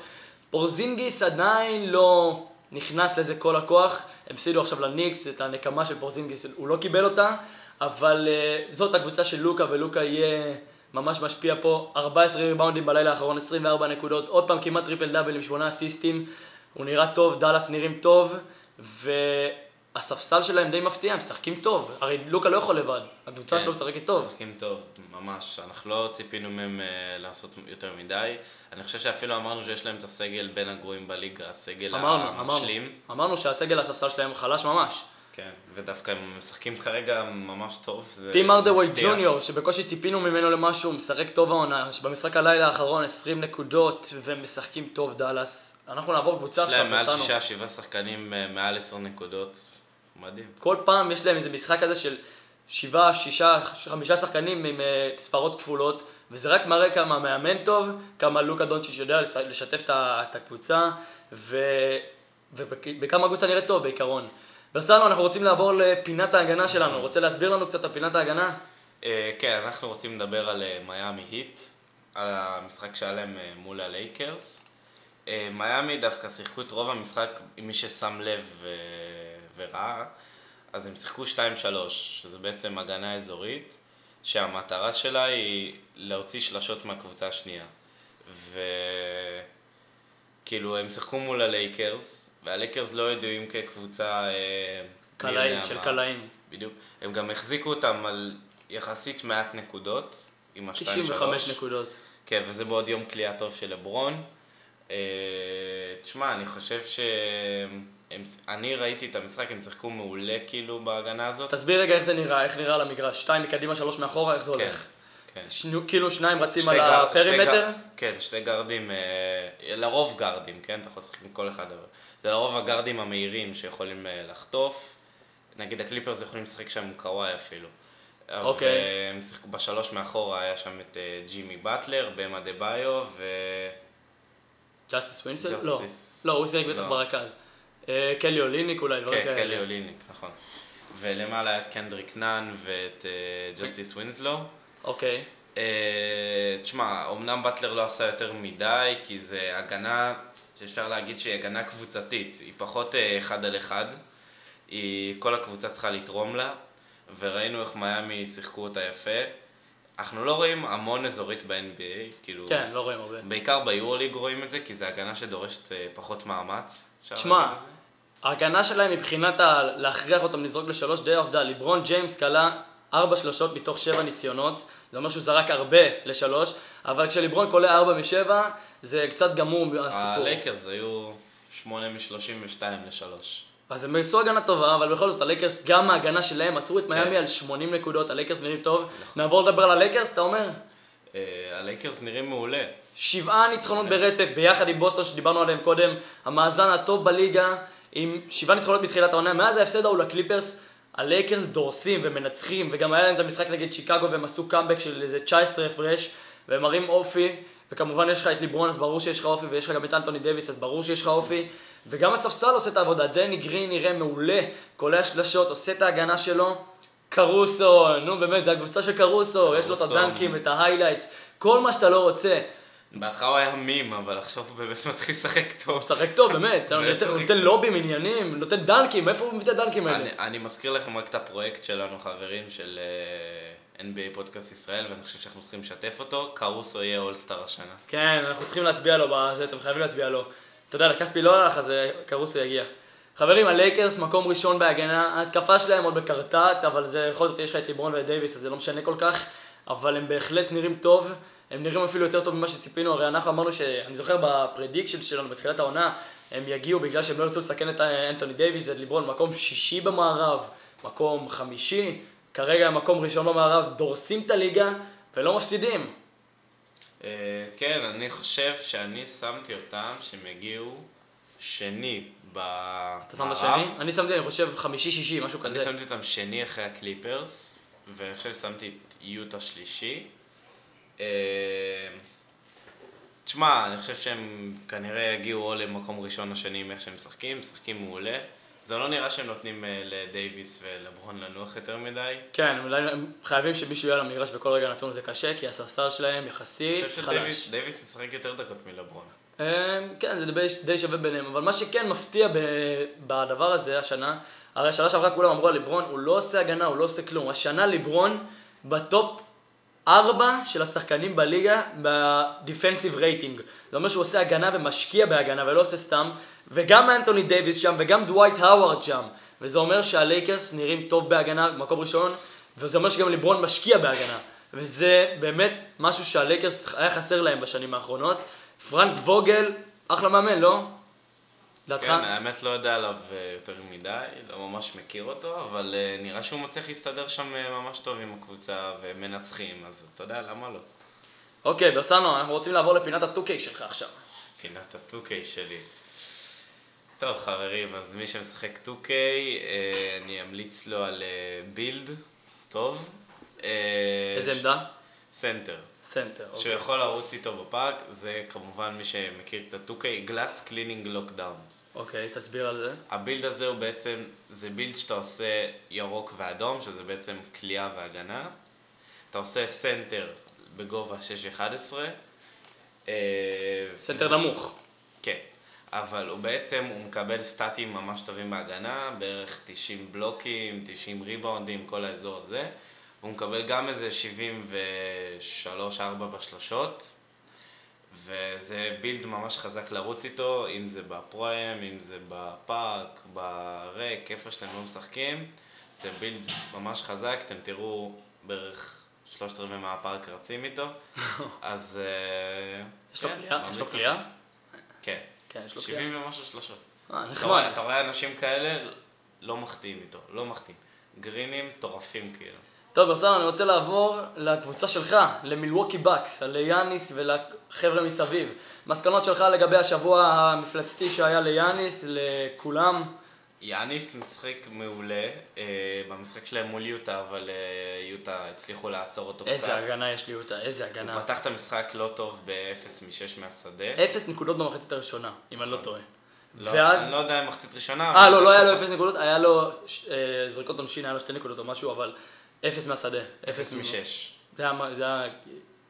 פורזינגיס עדיין לא נכנס לזה כל הכוח, הם הפסידו עכשיו לניקס, את הנקמה של פורזינגיס הוא לא קיבל אותה, אבל uh, זאת הקבוצה של לוקה, ולוקה יהיה ממש משפיע פה, ארבעה עשר ריבאונדים בלילה האחרון, עשרים וארבע נקודות, עוד פעם כמעט טריפל דאבל עם שמונה אסיסטים, הוא נראה טוב, דאלאס נראים טוב, והספסל שלהם די מפתיע, הם משחקים טוב, הרי לוקה לא יכול לבד, הקבוצה כן, שלו משחקת טוב. משחקים טוב, ממש, אנחנו לא ציפינו מהם uh, לעשות יותר מדי, אני חושב שאפילו אמרנו שיש להם את הסגל בין הגרועים בליגה, הסגל אמרנו, המשלים. אמרנו, אמרנו שהסגל הספסל שלהם חלש ממש. כן, ודווקא הם משחקים כרגע ממש טוב, זה מפתיע. טים הרדווי ג'וניור, שבקושי ציפינו ממנו למשהו, משחק טוב העונה, שבמשחק הלילה האחרון עשרים נקודות, ומשחקים טוב דאלאס. אנחנו נעבור קבוצה עכשיו, יש להם מעל שישה שבעה שחקנים מעל עשר נקודות, מדהים. כל פעם יש להם איזה משחק כזה של שבעה שישה חמישה שחקנים עם ספרות כפולות, וזה רק מראה כמה מאמן טוב, כמה לוקה דונצ'יץ' יודע לשתף את הקבוצה, ובכמה הקבוצה נראית טוב בעיקרון. ברסלונה, אנחנו רוצים לעבור לפינת ההגנה שלנו, רוצה להסביר לנו קצת על פינת ההגנה? כן, אנחנו רוצים לדבר על מייאמי היט, על המשחק שהיה להם מול הלייקרס. מייאמי דווקא שיחקו את רוב המשחק, מי ששם לב וראה, אז הם שיחקו שתיים שלוש, שזה בעצם הגנה אזורית, שהמטרה שלה היא להוציא שלשות מהקבוצה השנייה. וכאילו הם שיחקו מול הלייקרס, והלייקרס לא ידועים כקבוצה קלעים, של קלעים. בדיוק. הם גם החזיקו אותם על יחסית מעט נקודות, עם ה-שתיים שלוש. תשעים וחמש נקודות. כן, וזה בעוד יום קליעה טוב של לברון. תשמע, אני חושב ש... הם, אני ראיתי את המשחק, הם שיחקו מעולה כאילו בהגנה הזאת. תסביר רגע איך זה נראה, איך נראה למגרש, שתיים מקדימה, שלוש מאחורה, איך זה כן, הולך? כן. שני, כאילו שניים רצים על גר, הפרימטר? שתי גר, כן, שתי גרדים, אה, לרוב גרדים, כן? אתה יכול לשחק עם כל אחד. זה לרוב הגרדים המהירים שיכולים אה, לחטוף, נגיד הקליפרס יכולים לשחק שם קוואי אפילו. אוקיי. Okay. הם שיחקו בשלוש מאחורה, היה שם את אה, ג'ימי באטלר, במה דה ביו ו... ג'סטיס ווינסל? Justice... לא, לא, הוא שיחק בטח לא. ברכז. קלי אוליניק אולי, לא כאלה. כן, קלי אוליניק, נכון. ולמעלה היה את קנדריק נאן ואת ג'סטיס ווינסלו. אוקיי. תשמע, אומנם בטלר לא עשה יותר מדי, כי זה הגנה שאפשר להגיד שהיא הגנה קבוצתית, היא פחות אחד על אחד, כל הקבוצה צריכה לתרום לה, וראינו איך מיאמי שיחקו אותה יפה. אנחנו לא רואים המון אזורית ב-אן בי איי, כאילו... כן, לא רואים הרבה. בעיקר ביורוליג רואים את זה, כי זה הגנה שדורשת פחות מאמץ. תשמע, ההגנה שלהם מבחינת להכריח אותם לזרוק לשלוש די עבדה, לברון ג'יימס קלה ארבע שלושות מתוך שבע ניסיונות, זה אומר שהוא זרק הרבה לשלוש, אבל כשלברון קולה ארבע משבע, זה קצת גמור הסיפור. הלייקרס היו שמונה משלושים ושתיים לשלוש. אז הם עשו הגנה טובה, אבל בכל זאת הלייקרס, גם ההגנה שלהם, עצרו את מיאמי על שמונים נקודות, הלייקרס נראים טוב. נעבור לדבר על הלייקרס, אתה אומר? הלייקרס נראים מעולה. שבעה ניצחונות ברצף, ביחד עם בוסטון שדיברנו עליהם קודם, המאזן הטוב בליגה, עם שבעה ניצחונות מתחילת העונה, מאז ההפסד ההוא לקליפרס, הלייקרס דורסים ומנצחים, וגם היה להם את המשחק נגד שיקגו, והם עשו קאמבק של איזה תשע עשרה הפרש, והם מראים אופי, וכמובן יש לך את ליברון, אז ברור שיש לך אופי, ויש לך גם את אנטוני דוויס, אז ברור שיש לך אופי, וגם הספסל עושה את העבודה, דני גרין נראה מעולה, קולע שלשות, עושה את ההגנה שלו, קרוסו, נו באמת, זה הקבוצה של קרוסו, יש לו את הדנקים, את ההיילייט, כל מה שאתה לא רוצה. בהתחלה הוא היה מים, אבל עכשיו הוא באמת מתחיל לשחק טוב. לשחק טוב, באמת. הוא נותן לובים, עניינים, נותן דנקים, איפה הוא מביא את הדנקים האלה? אני מזכיר לכם רק את הפרויקט שלנו, חברים, של אן בי איי פודקאסט ישראל, ואני חושב שאנחנו צריכים לשתף אותו. קרוסו יהיה אולסטאר השנה. כן, אנחנו צריכים להצביע לו, אתם חייבים להצביע לו. אתה יודע, לקספי לא הלך, אז קרוסו יגיע. חברים, הלייקרס מקום ראשון בהגנה, ההתקפה שלהם עוד בקרטט, אבל זה יכול להיות, יש לך את ליברון ודייביס, אז זה לא משנה כל כך, אבל הם בהחלט נראים טוב, הם נראים אפילו יותר טוב ממה שציפינו, הרי אנחנו אמרנו שאני זוכר בפרדיקשן שלנו בתחילת העונה, הם יגיעו בגלל שהם לא ירצו לסכן את אנטוני דייביס, זה ליברון מקום שישי במערב, מקום חמישי, כרגע מקום ראשון במערב, דורסים את הליגה ולא מפסידים. כן, אני חושב שאני שמתי אותם שהם יגיעו שני במערב. אתה שמת שני? אני שמתי, אני חושב חמישי-שישי, משהו כזה. אני שמתי אותם שני אחרי הקליפרס, ואני חושב ששמתי את יוטה שלישי. תשמע, אני חושב שהם כנראה יגיעו או למקום ראשון או שני עם איך שהם משחקים, משחקים מעולה. זה לא נראה שהם נותנים לדייביס ולברון לנוח יותר מדי. כן, הם חייבים שמישהו יהיה למגרש בכל רגע נתון, זה קשה, כי הספסל שלהם יחסית חלש. אני חושב שדייביס משחק יותר דקות מלברון. כן, זה די שווה ביניהם, אבל מה שכן מפתיע בדבר הזה השנה, הרי השנה שעברה כולם אמרו על ליברון, הוא לא עושה הגנה, הוא לא עושה כלום. השנה ליברון בטופ ארבע של השחקנים בליגה בדיפנסיב רייטינג. זה אומר שהוא עושה הגנה ומשקיע בהגנה ולא עושה סתם, וגם אנטוני דייביס שם וגם דווייט האוורד שם, וזה אומר שהלייקרס נראים טוב בהגנה במקום ראשון, וזה אומר שגם ליברון משקיע בהגנה, וזה באמת משהו שהלייקרס היה חסר להם בשנים האחרונות. פרנק ווגל, אחלה מאמן, לא? כן, האמת לא יודע עליו יותר מדי, לא ממש מכיר אותו, אבל נראה שהוא מצליח להסתדר שם ממש טוב עם הקבוצה ומנצחים, אז אתה יודע, למה לא? אוקיי, דוסנו, אנחנו רוצים לעבור לפינת ה-טו קיי שלך עכשיו. פינת ה-טו קיי שלי. טוב חברים, אז מי שמשחק טו קיי, אני אמליץ לו על בילד, טוב. איזה עמדה? סנטר. סנטר, אוקיי. שהוא יכול לרוץ איתו בפארק, זה כמובן מי שמכיר קצת טו קיי, גלאס קלינינג לוקדאון. אוקיי, תסביר על זה. הבילד הזה הוא בעצם, זה בילד שאתה עושה ירוק ואדום, שזה בעצם כלייה והגנה. אתה עושה סנטר בגובה שש אחת עשרה. סנטר נמוך. כן, אבל הוא בעצם, הוא מקבל סטטים ממש טובים בהגנה, בערך תשעים בלוקים, תשעים ריבאונדים, כל האזור הזה. הוא מקבל גם איזה שבעים ושלוש ארבע בשלושות, וזה בילד ממש חזק לרוץ איתו, אם זה בפרויים, אם זה בפארק, ברק, איפה שאתם לא משחקים, זה בילד ממש חזק, אתם תראו בערך שלושת רבעי מהפארק רצים איתו, אז... יש לו פליאה? יש לו פליאה? כן, שבעים ומשהו שלושות. אתה רואה אנשים כאלה, לא מחתים איתו, לא מחתים. גרינים טורפים כאילו. טוב, ברסן, אני רוצה לעבור לקבוצה שלך, למילווקי בקס, ליאניס ולחבר'ה מסביב. מסקנות שלך לגבי השבוע המפלצתי שהיה ליאניס, לכולם? יאניס משחק מעולה, במשחק שלהם מול יוטה, אבל יוטה הצליחו לעצור אותו קצת. איזה הגנה יש ליוטה, איזה הגנה. הוא פתח את המשחק לא טוב ב-אפס משש מהשדה. אפס נקודות במחצית הראשונה, אם אני לא טועה. לא, אני לא יודע אם מחצית ראשונה. אה, לא, לא היה לו אפס נקודות, היה לו זריקות עונשין, היה לו שתי נקודות או משהו, אבל... אפס מהשדה. אפס משש. זה היה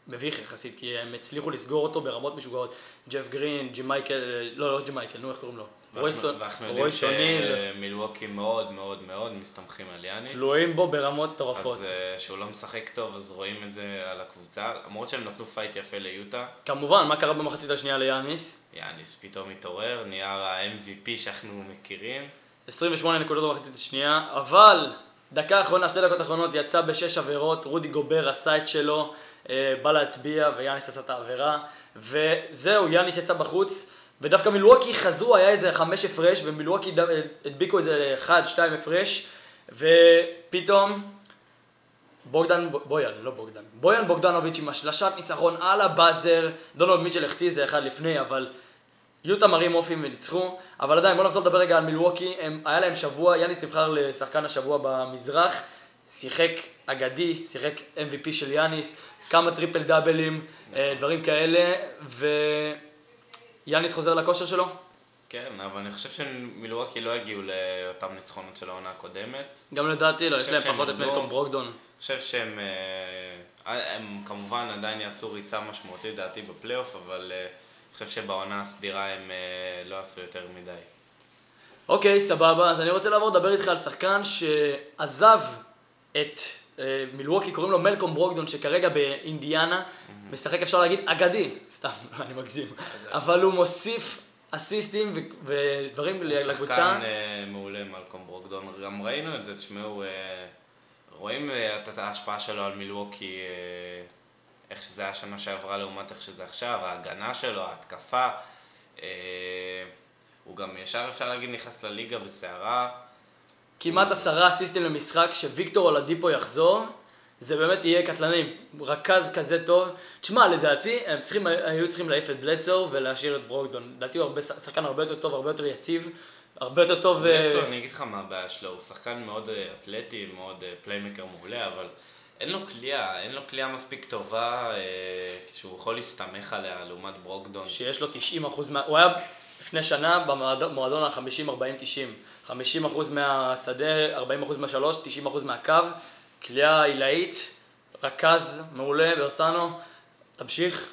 מביך יחסית, כי הם הצליחו לסגור אותו ברמות משוגעות. ג'ף גרין, ג'י מייקל, לא, לא ג'י מייקל, נו, איך קוראים לו? רויסון, ואנחנו יודעים שמילווקי מאוד מאוד מאוד מסתמכים על יאניס. תלויים בו ברמות מטורפות. אז שהוא לא משחק טוב, אז רואים את זה על הקבוצה. למרות שהם נתנו פייט יפה ליוטה. כמובן, מה קרה במחצית השנייה ליאניס? יאניס פתאום מתעורר, נהיה ה-אם וי פי שאנחנו מכירים. עשרים ושמונה נקודות במחצית השנייה, אבל דקה אחרונה, שתי דקות אחרונות, יצא בשש עבירות, רודי גובר עשה את שלו, בא להטביע ויאניס עשה את העבירה, וזהו, יאניס יצא בחוץ. ודווקא מילווקי חזרו, היה איזה חמש הפרש, ומילווקי הדביקו איזה אחד, שתיים הפרש, ופתאום בוגדן, בויאן, לא בוגדן, בויאן בוגדנוביץ' עם השלשת ניצחון על הבאזר, דונלד מיטשל החטיא זה אחד לפני, אבל יוטה מרים אופים וניצחו, אבל עדיין בואו נחזור לדבר רגע על מילווקי, הם, היה להם שבוע, יאניס נבחר לשחקן השבוע במזרח, שיחק אגדי, שיחק אם וי פי של יאניס, כמה טריפל דאבלים, דברים כאלה, ו... יאניס חוזר לכושר שלו? כן, אבל אני חושב שמילווקי לא הגיעו לאותם ניצחונות של העונה הקודמת. גם לדעתי לא, יש להם פחות את מלקום ברוקדון. אני חושב שהם, הם כמובן עדיין יעשו ריצה משמעותית לדעתי בפלייאוף, אבל אני חושב שבעונה הסדירה הם לא עשו יותר מדי. אוקיי, סבבה, אז אני רוצה לעבור לדבר איתך על שחקן שעזב את מילווקי, קוראים לו מלקום ברוקדון, שכרגע באינדיאנה משחק, אפשר להגיד, אגדי, סתם, אני מגזים, אבל הוא מוסיף אסיסטים ודברים לקבוצה. שחקן מעולה, מלקום ברוקדון, גם ראינו את זה, תשמעו, רואים את ההשפעה שלו על מילווקי, איך שזה היה השנה שעברה לעומת איך שזה עכשיו, ההגנה שלו, ההתקפה, הוא גם ישר אפשר להגיד נכנס לליגה בסערה, כמעט עשרה אסיסטים למשחק, שוויקטור אולדיפו יחזור, זה באמת יהיה קטלני, רכז כזה טוב. תשמע, לדעתי, הם צריכים, היו צריכים להעיף את בלדסו ולהשאיר את ברוקדון. לדעתי הוא שחקן הרבה יותר טוב, הרבה יותר יציב, הרבה יותר טוב... בלדסו, אני אגיד לך מה הבעיה שלו, הוא שחקן מאוד אתלטי, מאוד פליימקר מעולה, אבל אין לו כלייה, אין לו כלייה מספיק טובה, שהוא יכול להסתמך עליה לעומת ברוקדון. שיש לו תשעים אחוז מה... הוא היה... לפני שנה במועדון ה-חמישים ארבעים תשעים, חמישים אחוז מהשדה, ארבעים אחוז מהשלוש, תשעים אחוז מהקו, כלייה עילאית, רכז מעולה, ברסנו, תמשיך.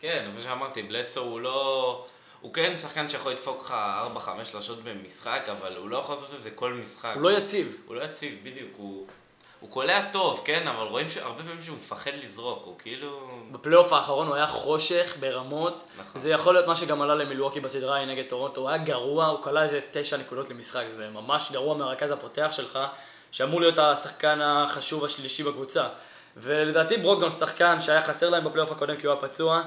כן, כמו שאמרתי, בלדסו הוא לא... הוא כן שחקן שיכול לדפוק לך ארבע חמש שלשות במשחק, אבל הוא לא יכול לעשות את זה כל משחק. הוא לא יציב. הוא לא יציב, בדיוק. הוא... הוא קולע טוב, כן, אבל רואים שהרבה פעמים שהוא מפחד לזרוק, הוא כאילו... בפלייאוף האחרון הוא היה חושך ברמות, נכון. זה יכול להיות מה שגם עלה למילווקי בסדרה היא נגד טורונטו, הוא היה גרוע, הוא קלע איזה תשע נקודות למשחק, זה ממש גרוע מהרכז הפותח שלך, שאמור להיות השחקן החשוב השלישי בקבוצה. ולדעתי ברוקדון שחקן שהיה חסר להם בפלייאוף הקודם כי הוא היה פצוע,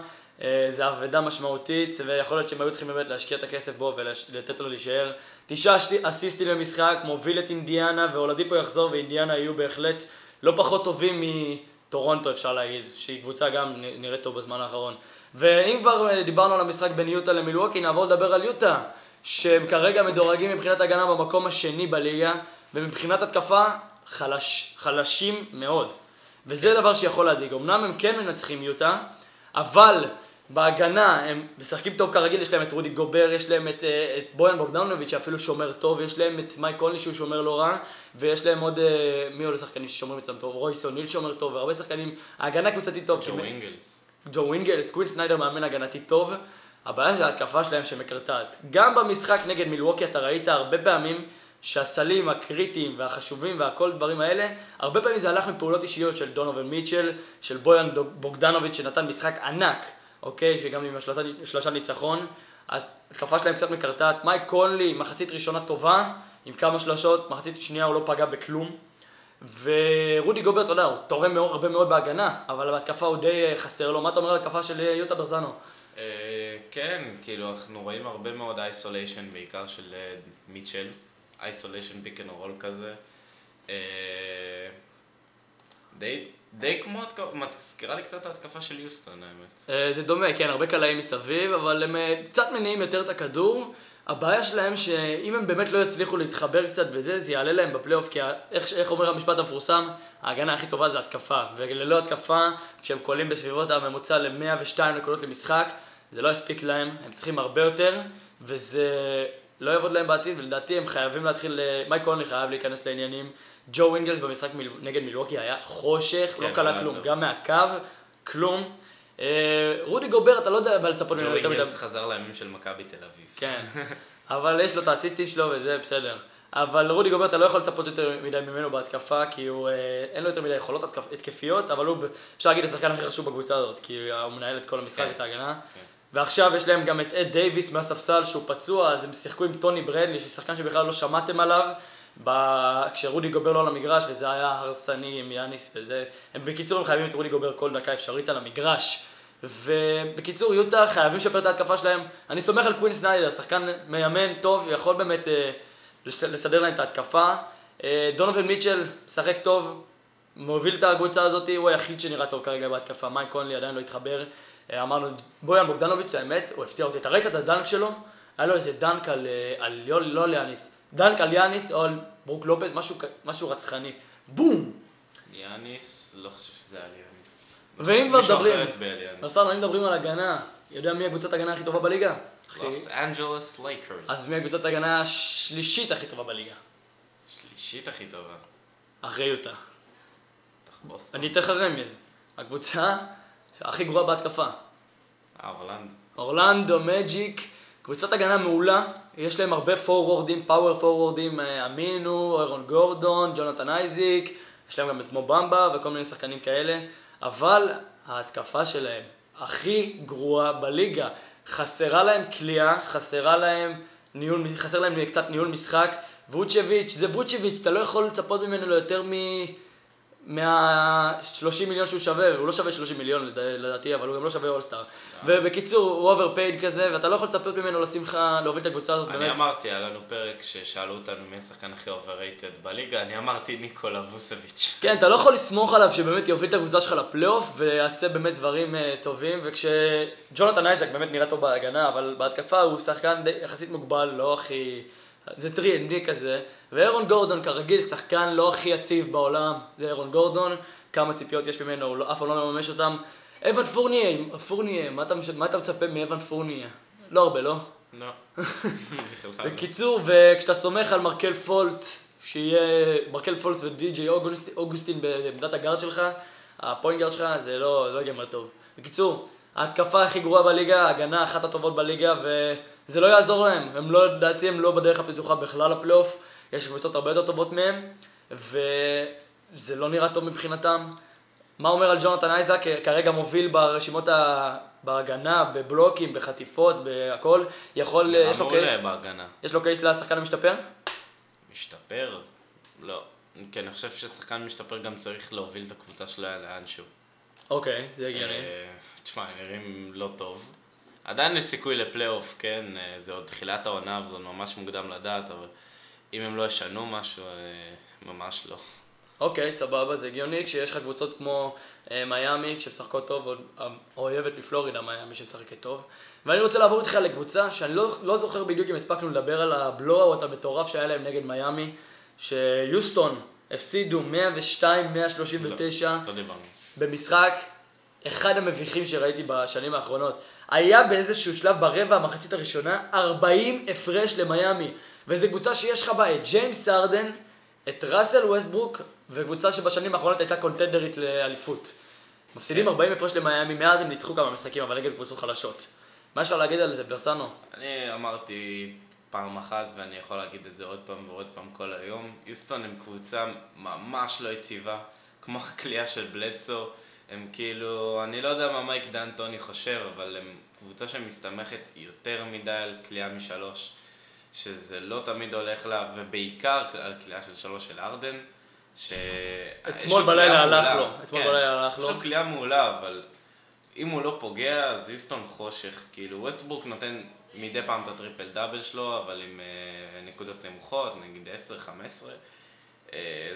זה עבודה משמעותית, ויכול להיות שהם היו צריכים באמת להשקיע את הכסף בו ולתת לו להישאר. תשעה אסיסטים במשחק, מוביל את אינדיאנה, ואולדיפו יחזור, ואינדיאנה יהיו בהחלט לא פחות טובים מטורונטו, אפשר להגיד, שהיא קבוצה גם נראית טוב בזמן האחרון. ואם כבר דיברנו על המשחק בין יוטה למילווקי, נעבור לדבר על יוטה, שהם כרגע מדורגים מבחינת הגנה במקום השני בליגה, ומבחינת התקפה חלש, חלשים מאוד. וזה דבר שיכול להדאיג. אמנם הם כן מנצחים יוטה, אבל בהגנה הם משחקים טוב כרגיל, יש להם את רודי גובר, יש להם את, את בויאן בוגדנוביץ' שאפילו שומר טוב, יש להם את מייק קולני שהוא שומר לא רע, ויש להם עוד, מי עוד השחקנים ששומרים אצלם טוב, רויסון ניל שומר טוב, והרבה שחקנים, ההגנה קבוצתית טוב. ג'ו אינגלס. ג'ו אינגלס, קווין סניידר מאמן הגנתי טוב, הבעיה של ההתקפה שלהם שמקרטעת. גם במשחק נגד מילווקי אתה ראית הרבה פעמים, שהסלים הקריטיים והחשובים והכל דברים האלה, הרבה פעמים זה הלך מפעולות אישיות של דונובל מיטשל, של בויאן בוגדנוביץ' שנתן משחק ענק, אוקיי, שגם עם השלושה ניצחון, התקפה שלהם קצת מקרטעת, מייק קונלי, מחצית ראשונה טובה, עם כמה שלשות, מחצית שנייה הוא לא פגע בכלום, ורודי גוברט, לא, הוא תורם הרבה מאוד בהגנה, אבל בהתקפה הוא די חסר לו. מה אתה אומר על התקפה של יוטה ברזנו? כן, כאילו אנחנו רואים הרבה מאוד איסוליישן, בעיקר של מיטשל. איסוליישן פיק אנד רול כזה, די, די כמו התקפה, מזכירה לי קצת את ההתקפה של יוסטון האמת. זה דומה, כן, הרבה קלעים מסביב, אבל הם קצת מניעים יותר את הכדור. הבעיה שלהם שאם הם באמת לא יצליחו להתחבר קצת וזה, זה יעלה להם בפלייאוף, כי איך, איך אומר המשפט המפורסם, ההגנה הכי טובה זה התקפה, וללא התקפה, כשהם קולים בסביבות הממוצע ל-מאה ושתיים נקודות למשחק, זה לא יספיק להם, הם צריכים הרבה יותר, וזה... לא יעבוד להם בעתיד, ולדעתי הם חייבים להתחיל, מייק קונלי חייב להיכנס לעניינים. ג'ו וינגלס במשחק נגד מילווקי היה חושך, לא קלה כלום, גם מהקו, כלום. רודי גובר, אתה לא יודע מה לצפות ממנו. ג'ו וינגלס חזר לימים של מכבי תל אביב. כן, אבל יש לו את האסיסטים שלו וזה בסדר. אבל רודי גובר, אתה לא יכול לצפות יותר מדי ממנו בהתקפה, כי אין לו יותר מדי יכולות התקפיות, אבל הוא, אפשר להגיד, השחקן הכי חשוב בקבוצה הזאת, כי הוא מנהל את כל המשחק, את ההגנה. ועכשיו יש להם גם את אד דייביס מהספסל שהוא פצוע, אז הם שיחקו עם טוני ברדלי, ששחקן שבכלל לא שמעתם עליו, כשרודי גובר לא על המגרש, וזה היה הרסני עם יאניס וזה. הם בקיצור הם חייבים את רודי גובר כל דקה אפשרית על המגרש. ובקיצור יוטה חייבים לשפר את ההתקפה שלהם. אני סומך על קווין סניידר, שחקן מיימן טוב, יכול באמת אה, לסדר להם את ההתקפה. אה, דונובל מיטשל משחק טוב, מוביל את הקבוצה הזאת, הוא היחיד שנראה טוב כרגע בהתקפה. מייק קונלי עדיין לא התחבר. אמרנו, בויאן בוגדנוביץ', האמת, הוא הפתיע אותי, אתה ראית את הדנק שלו? היה לו איזה דנק על, על לא על יאניס, דנק על יאניס או על ברוק לופז, משהו, משהו רצחני, בום! יאניס, לא חושב שזה על יאניס. ואם כבר מדברים, נוסר, אם מדברים על הגנה, יודע מי הקבוצת הגנה הכי טובה בליגה? לוס אנג'לס לייקרס. אז מי הקבוצת הגנה השלישית הכי טובה בליגה? שלישית הכי טובה? אחרי יוטה. תחבוס. אני אתן לך רמז, הקבוצה הכי גרועה בהתקפה. אורלנדו. אורלנדו, מג'יק, קבוצת הגנה מעולה, יש להם הרבה פורוורדים, פאוור פורוורדים, אמינו, אירון גורדון, ג'ונתן אייזיק, יש להם גם את מובמבה וכל מיני שחקנים כאלה, אבל ההתקפה שלהם הכי גרועה בליגה, חסרה להם כלייה, חסרה להם ניהול, חסר להם קצת ניהול משחק, ווצ'ביץ' זה ווצ'ביץ', אתה לא יכול לצפות ממנו לו יותר מ... מה-שלושים מיליון שהוא שווה, הוא לא שווה שלושים מיליון לדעתי, אבל הוא גם לא שווה אולסטאר. ובקיצור, הוא אוברפייד כזה, ואתה לא יכול לצפות ממנו לשמחה להוביל את הקבוצה הזאת. אני אמרתי, היה לנו פרק ששאלו אותנו מי השחקן הכי אובררייטד בליגה, אני אמרתי ניקולה ווסביץ'. כן, אתה לא יכול לסמוך עליו שבאמת יוביל את הקבוצה שלך לפלייאוף, ויעשה באמת דברים טובים, וכשג'ונתן אייזק באמת נראה טוב בהגנה, אבל בהתקפה הוא שחקן יחסית מוגבל, לא הכי... זה טרי-אנדי כזה, ואירון גורדון כרגיל שחקן לא הכי יציב בעולם, זה אירון גורדון, כמה ציפיות יש ממנו, הוא אף פעם לא מממש אותם. אבן פורניה, פורניה, מה אתה, מה אתה מצפה מאבן פורניה? לא הרבה, לא? לא. בקיצור, וכשאתה סומך על מרקל פולץ, שיהיה מרקל פולץ ודי-ג'יי אוגוסטין בעמדת הגארד שלך, הפוינט גארד שלך, זה לא יגמר טוב. בקיצור, ההתקפה הכי גרועה בליגה, ההגנה אחת הטובות בליגה, ו... זה לא יעזור להם, הם לא, לדעתי הם לא בדרך הפתוחה בכלל לפלייאוף, יש קבוצות הרבה יותר טובות מהם, וזה לא נראה טוב מבחינתם. מה אומר על ג'ונתן אייזק, כרגע מוביל ברשימות בהגנה, בבלוקים, בחטיפות, בהכל, יכול, יש לו קייס, יש לו קייס לשחקן המשתפר? משתפר? לא, כן, אני חושב ששחקן משתפר גם צריך להוביל את הקבוצה שלה לאנשהו. אוקיי, זה הגיוני. תשמע, נראים לא טוב. עדיין יש סיכוי לפלייאוף, כן, זה עוד תחילת העונה, וזה ממש מוקדם לדעת, אבל אם הם לא ישנו משהו, ממש לא. אוקיי, סבבה, זה הגיוני, כשיש לך קבוצות כמו מייאמי, שמשחקות טוב, או אוהבת מפלורידה מייאמי שמשחקת טוב. ואני רוצה לעבור איתך לקבוצה, שאני לא, לא זוכר בדיוק אם הספקנו לדבר על הבלואוט המטורף שהיה להם נגד מייאמי, שיוסטון הפסידו מאה ושתיים מאה שלושים ותשע במשחק. אחד המביכים שראיתי בשנים האחרונות, היה באיזשהו שלב ברבע המחצית הראשונה ארבעים הפרש למייאמי, וזו קבוצה שיש לך בה את ג'יימס ארדן, את ראסל ווסטברוק, וקבוצה שבשנים האחרונות הייתה קונטנדרית לאליפות. מפסידים ארבעים הפרש למייאמי, מאז הם ניצחו כמה משחקים, אבל נגד קבוצות חלשות. מה אפשר להגיד על זה, ברסנו? אני אמרתי פעם אחת, ואני יכול להגיד את זה עוד פעם ועוד פעם כל היום, יוסטון הם קבוצה ממש לא יציבה, כמו הקליעה של בלדסו. הם כאילו, אני לא יודע מה מייק ד'אנטוני חושב, אבל הם קבוצה שמסתמכת יותר מדי על קליעה משלוש, שזה לא תמיד הולך לה, ובעיקר על קליעה של שלוש של ארדן, ש... אתמול בלילה הלך לו, אתמול בלילה הלך לו. יש לו קליעה מעולה, אבל אם הוא לא פוגע, אז יוסטון חושך, כאילו ווסטברוק נותן מדי פעם את הטריפל דאבל שלו, אבל עם נקודות נמוכות, נגיד עשר חמש עשרה.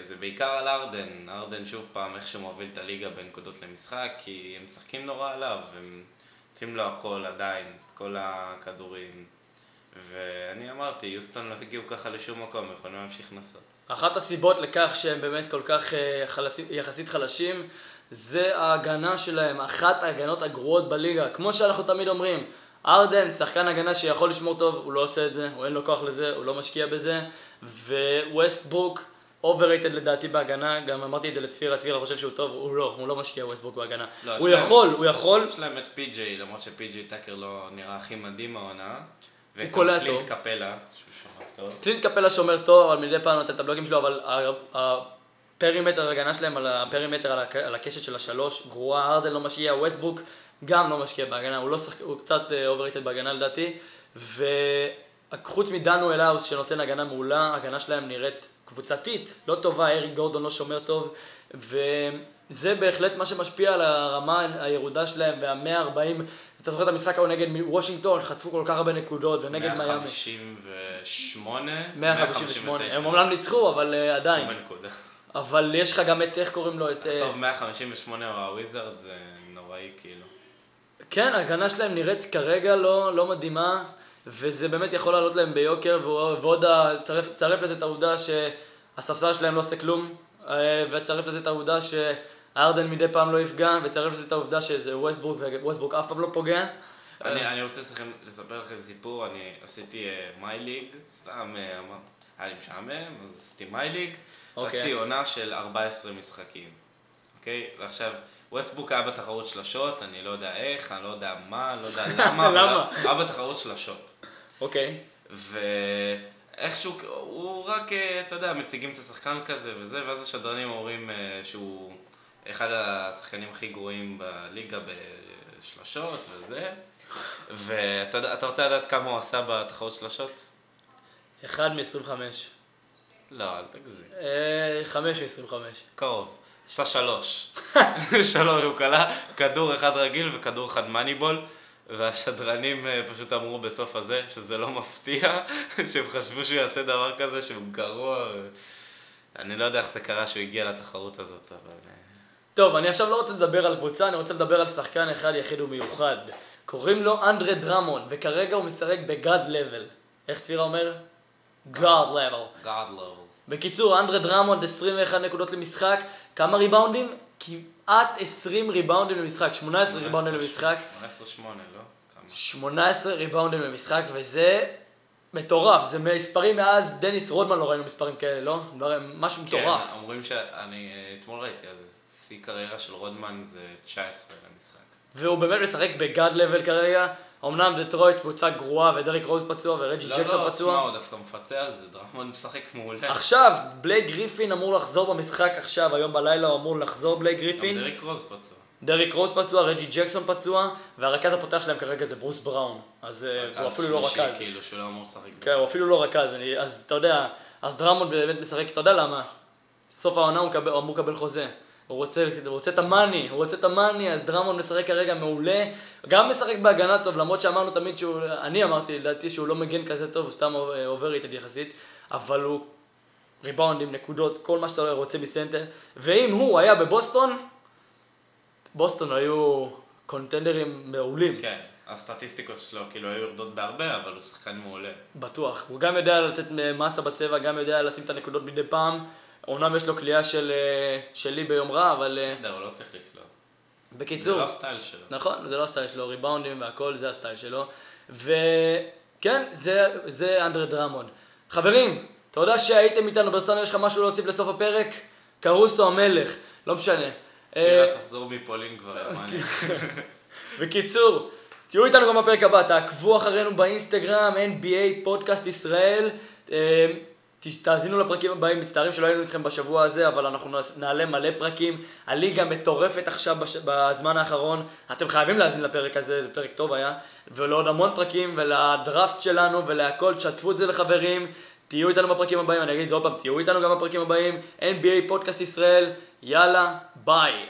זה בעיקר על ארדן, ארדן שוב פעם איך שמוביל את הליגה בנקודות למשחק, כי הם משחקים נורא עליו, הם נותנים לו הכל עדיין, כל הכדורים, ואני אמרתי, יוסטון לא הגיעו ככה לשום מקום, הם יכולים להמשיך לנסות. אחת הסיבות לכך שהם באמת כל כך יחסית חלשים, זה ההגנה שלהם, אחת ההגנות הגרועות בליגה, כמו שאנחנו תמיד אומרים, ארדן, שחקן הגנה שיכול לשמור טוב, הוא לא עושה את זה, הוא אין לו כוח לזה, הוא לא משקיע בזה. וווסטברוק, אובררייטד לדעתי בהגנה, גם אמרתי את זה לצפירה, צפירה חושב שהוא טוב, הוא לא, הוא לא משקיע ווסטברוק בהגנה. לא, הוא שלהם, יכול, הוא יכול. יש להם את פי-ג'יי, למרות שפי-ג'יי טאקר לא נראה הכי מדהים העונה. וקלינט קפלה, שהוא שומר טוב. קלינט קפלה שומר טוב, אבל מדי פעם נותן את הבלוגים שלו, אבל הפרימטר הגנה שלהם, על הפרימטר, על הקשת של השלוש, גרוע, הרדן לא משקיע, ווסטברוק גם לא משקיע בהגנה, הוא, לא שחק... הוא קצת אובררייטד בהגנה לדעתי, וחוץ מדנו אלאוס שנותן הגנה מעולה, הגנה שלהם נראית קבוצתית, לא טובה, אריק גורדון לא שומר טוב, וזה בהחלט מה שמשפיע על הרמה הירודה שלהם, וה-מאה וארבעים, אתה זוכר את המשחק ההוא נגד וושינגטון, חטפו כל כך הרבה נקודות, ונגד מיאמי. מאה חמישים ושמונה, מאה חמישים ושמונה, הם אומנם ניצחו, אבל עדיין. אבל יש לך גם את, איך קוראים לו את... טוב, מאה חמישים ושמונה או הוויזרד זה נוראי כאילו. כן, ההגנה שלהם נראית כרגע לא, לא מדהימה, וזה באמת יכול לעלות להם ביוקר, ועוד צרף לזה את העובדה שהספסל שלהם לא עושה כלום, וצרף לזה את העובדה שהארדן מדי פעם לא יפגע, וצרף לזה את העובדה שזה ווסטברוק, ווסטברוק אף פעם לא פוגע. אני, אני רוצה לספר לכם סיפור, אני עשיתי מייליג, סתם היה לי משעמם, אז עשיתי מייליג, עשיתי עונה של ארבעה עשר משחקים, אוקיי? ועכשיו... ווסטברוק היה בתחרות שלשות, אני לא יודע איך, אני לא יודע מה, אני לא יודע למה, אבל היה בתחרות שלשות. אוקיי. ואיכשהו, הוא רק, אתה יודע, מציגים את השחקן כזה וזה, ואז השדרנים אומרים שהוא אחד השחקנים הכי גרועים בליגה בשלשות וזה, ואתה רוצה לדעת כמה הוא עשה בתחרות שלשות? אחד מ-עשרים וחמש. לא, אל תגזים. חמש מ-עשרים וחמש. קרוב. עשה שלוש, שלוש, הוא קלה, כדור אחד רגיל וכדור אחד מניבול, והשדרנים פשוט אמרו בסוף הזה שזה לא מפתיע, שהם חשבו שהוא יעשה דבר כזה, שהוא גרוע, אני לא יודע איך זה קרה שהוא הגיע לתחרות הזאת, אבל... טוב, אני עכשיו לא רוצה לדבר על קבוצה, אני רוצה לדבר על שחקן אחד יחיד ומיוחד, קוראים לו אנדרי דרמון, וכרגע הוא משחק ב-God level, איך צפירה אומר? God level. God level. בקיצור, אנדרי דרמון, עשרים ואחת נקודות למשחק, כמה ריבאונדים? כמעט עשרים ריבאונדים למשחק, שמונה עשרה ריבאונדים למשחק. שמונה עשרה שמונה, לא? שמונה עשרה ריבאונדים למשחק, וזה מטורף, זה מספרים מאז דניס רודמן לא ראינו מספרים כאלה, לא? משהו מטורף. כן, אומרים שאני אתמול ראיתי, אז שיא קריירה של רודמן זה תשע עשרה למשחק. והוא באמת משחק בגאד לבל כרגע, אמנם דטרויט קבוצה גרועה ודריק רוז פצוע ורג'י לא ג'קסון לא פצוע. לא, לא, עצמה, הוא דווקא מפצע על זה, דרמון משחק מעולה. עכשיו, בלייק גריפין אמור לחזור במשחק עכשיו, היום בלילה הוא אמור לחזור בלייק גריפין. גם דריק רוז פצוע. דריק רוז פצוע, רג'י ג'קסון פצוע, והרכז הפותח שלהם כרגע זה ברוס בראון. אז הוא אפילו לא רכז. כאילו, שהוא לא אמור לשחק. כן, הוא אפילו לא רכז, אני, אז אתה יודע, אז דרמון באמת משחק, אתה יודע למה? סוף העונה הוא אמור לקבל חוזה. הוא רוצה, הוא רוצה את המאני, הוא רוצה את המאני, אז דרמון משחק כרגע מעולה, גם משחק בהגנה טוב, למרות שאמרנו תמיד שהוא, אני אמרתי לדעתי שהוא לא מגן כזה טוב, הוא סתם עובר איתד יחסית, אבל הוא ריבאונדים, נקודות, כל מה שאתה רוצה בסנטר, ואם הוא היה בבוסטון, בוסטון היו קונטנדרים מעולים. כן, הסטטיסטיקות שלו כאילו היו יורדות בהרבה, אבל הוא שחקן מעולה. בטוח, הוא גם יודע לתת מסה בצבע, גם יודע לשים את הנקודות מדי פעם, אומנם יש לו קליעה של, שלי ביום רע, אבל... בסדר, הוא לא צריך לקלוע. בקיצור. זה לא הסטייל שלו. נכון, זה לא הסטייל שלו, ריבאונדים והכל, זה הסטייל שלו. וכן, זה, זה אנדרי דרמון. חברים, תודה שהייתם איתנו ברסנו, יש לך משהו להוסיף לסוף הפרק? קרוסו המלך, לא משנה. צפירה, תחזור מפולין כבר, אמני. בקיצור, תהיו איתנו גם בפרק הבא, תעקבו אחרינו באינסטגרם, אן בי איי פודקאסט ישראל. תאזינו לפרקים הבאים, מצטערים שלא היינו איתכם בשבוע הזה, אבל אנחנו נעלה מלא פרקים. הליגה מטורפת עכשיו בש... בזמן האחרון, אתם חייבים להאזין לפרק הזה, זה פרק טוב היה, ולעוד המון פרקים, ולדרפט שלנו, ולהכל, תשתפו את זה לחברים, תהיו איתנו בפרקים הבאים, אני אגיד את זה עוד פעם, תהיו איתנו גם בפרקים הבאים, אן בי איי פודקאסט ישראל, יאללה, ביי.